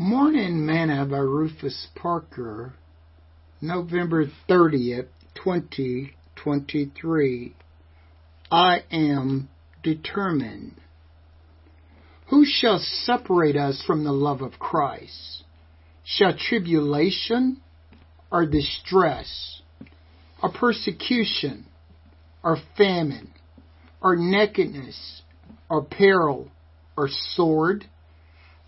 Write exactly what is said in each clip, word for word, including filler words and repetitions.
Morning Manna by Rufus Parker, November thirtieth, twenty twenty-three. I am determined. Who shall separate us from the love of Christ? Shall tribulation, or distress, or persecution, or famine, or nakedness, or peril, or sword?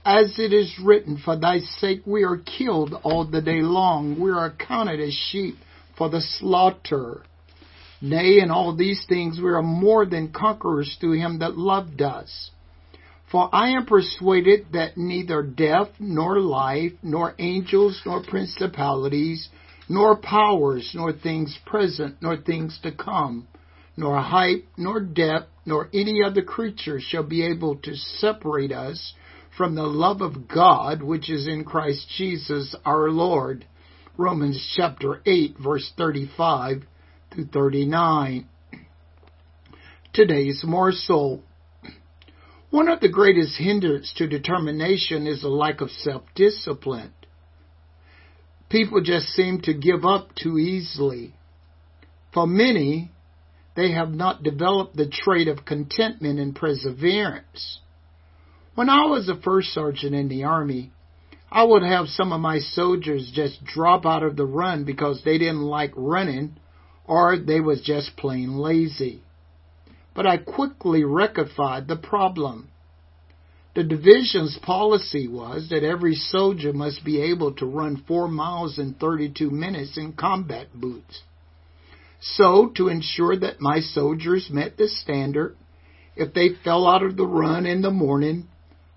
As it is written, for thy sake we are killed all the day long. We are accounted as sheep for the slaughter. Nay, in all these things we are more than conquerors through him that loved us. For I am persuaded that neither death, nor life, nor angels, nor principalities, nor powers, nor things present, nor things to come, nor height, nor depth, nor any other creature shall be able to separate us from the love of God, which is in Christ Jesus our Lord. Romans chapter eight, verse thirty-five through thirty-nine. Today's morsel. One of the greatest hindrances to determination is a lack of self-discipline. People just seem to give up too easily. For many, they have not developed the trait of contentment and perseverance. When I was a first sergeant in the Army, I would have some of my soldiers just drop out of the run because they didn't like running, or they was just plain lazy. But I quickly rectified the problem. The division's policy was that every soldier must be able to run four miles in thirty-two minutes in combat boots. So, to ensure that my soldiers met the standard, if they fell out of the run in the morning,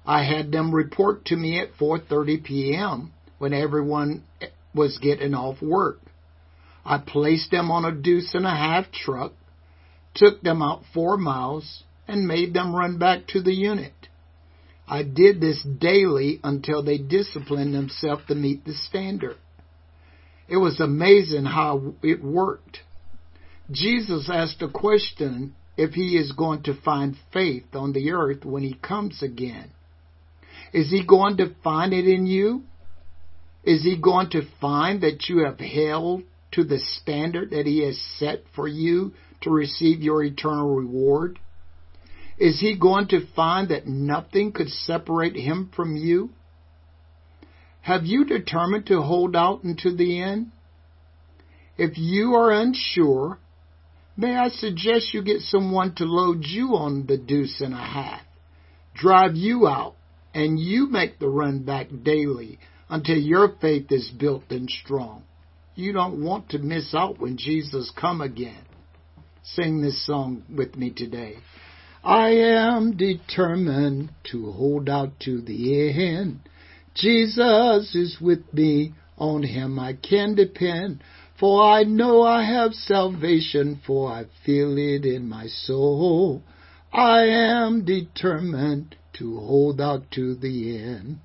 I had them report to me at four thirty p.m. when everyone was getting off work. I placed them on a deuce and a half truck, took them out four miles, and made them run back to the unit. I did this daily until they disciplined themselves to meet the standard. It was amazing how it worked. Jesus asked a question if he is going to find faith on the earth when he comes again. Is he going to find it in you? Is he going to find that you have held to the standard that he has set for you to receive your eternal reward? Is he going to find that nothing could separate him from you? Have you determined to hold out until the end? If you are unsure, may I suggest you get someone to load you on the deuce and a half, drive you out, and you make the run back daily until your faith is built and strong. You don't want to miss out when Jesus come again. Sing this song with me today. I am determined to hold out to the end. Jesus is with me, on him I can depend. For I know I have salvation, for I feel it in my soul. I am determined to hold out to the end.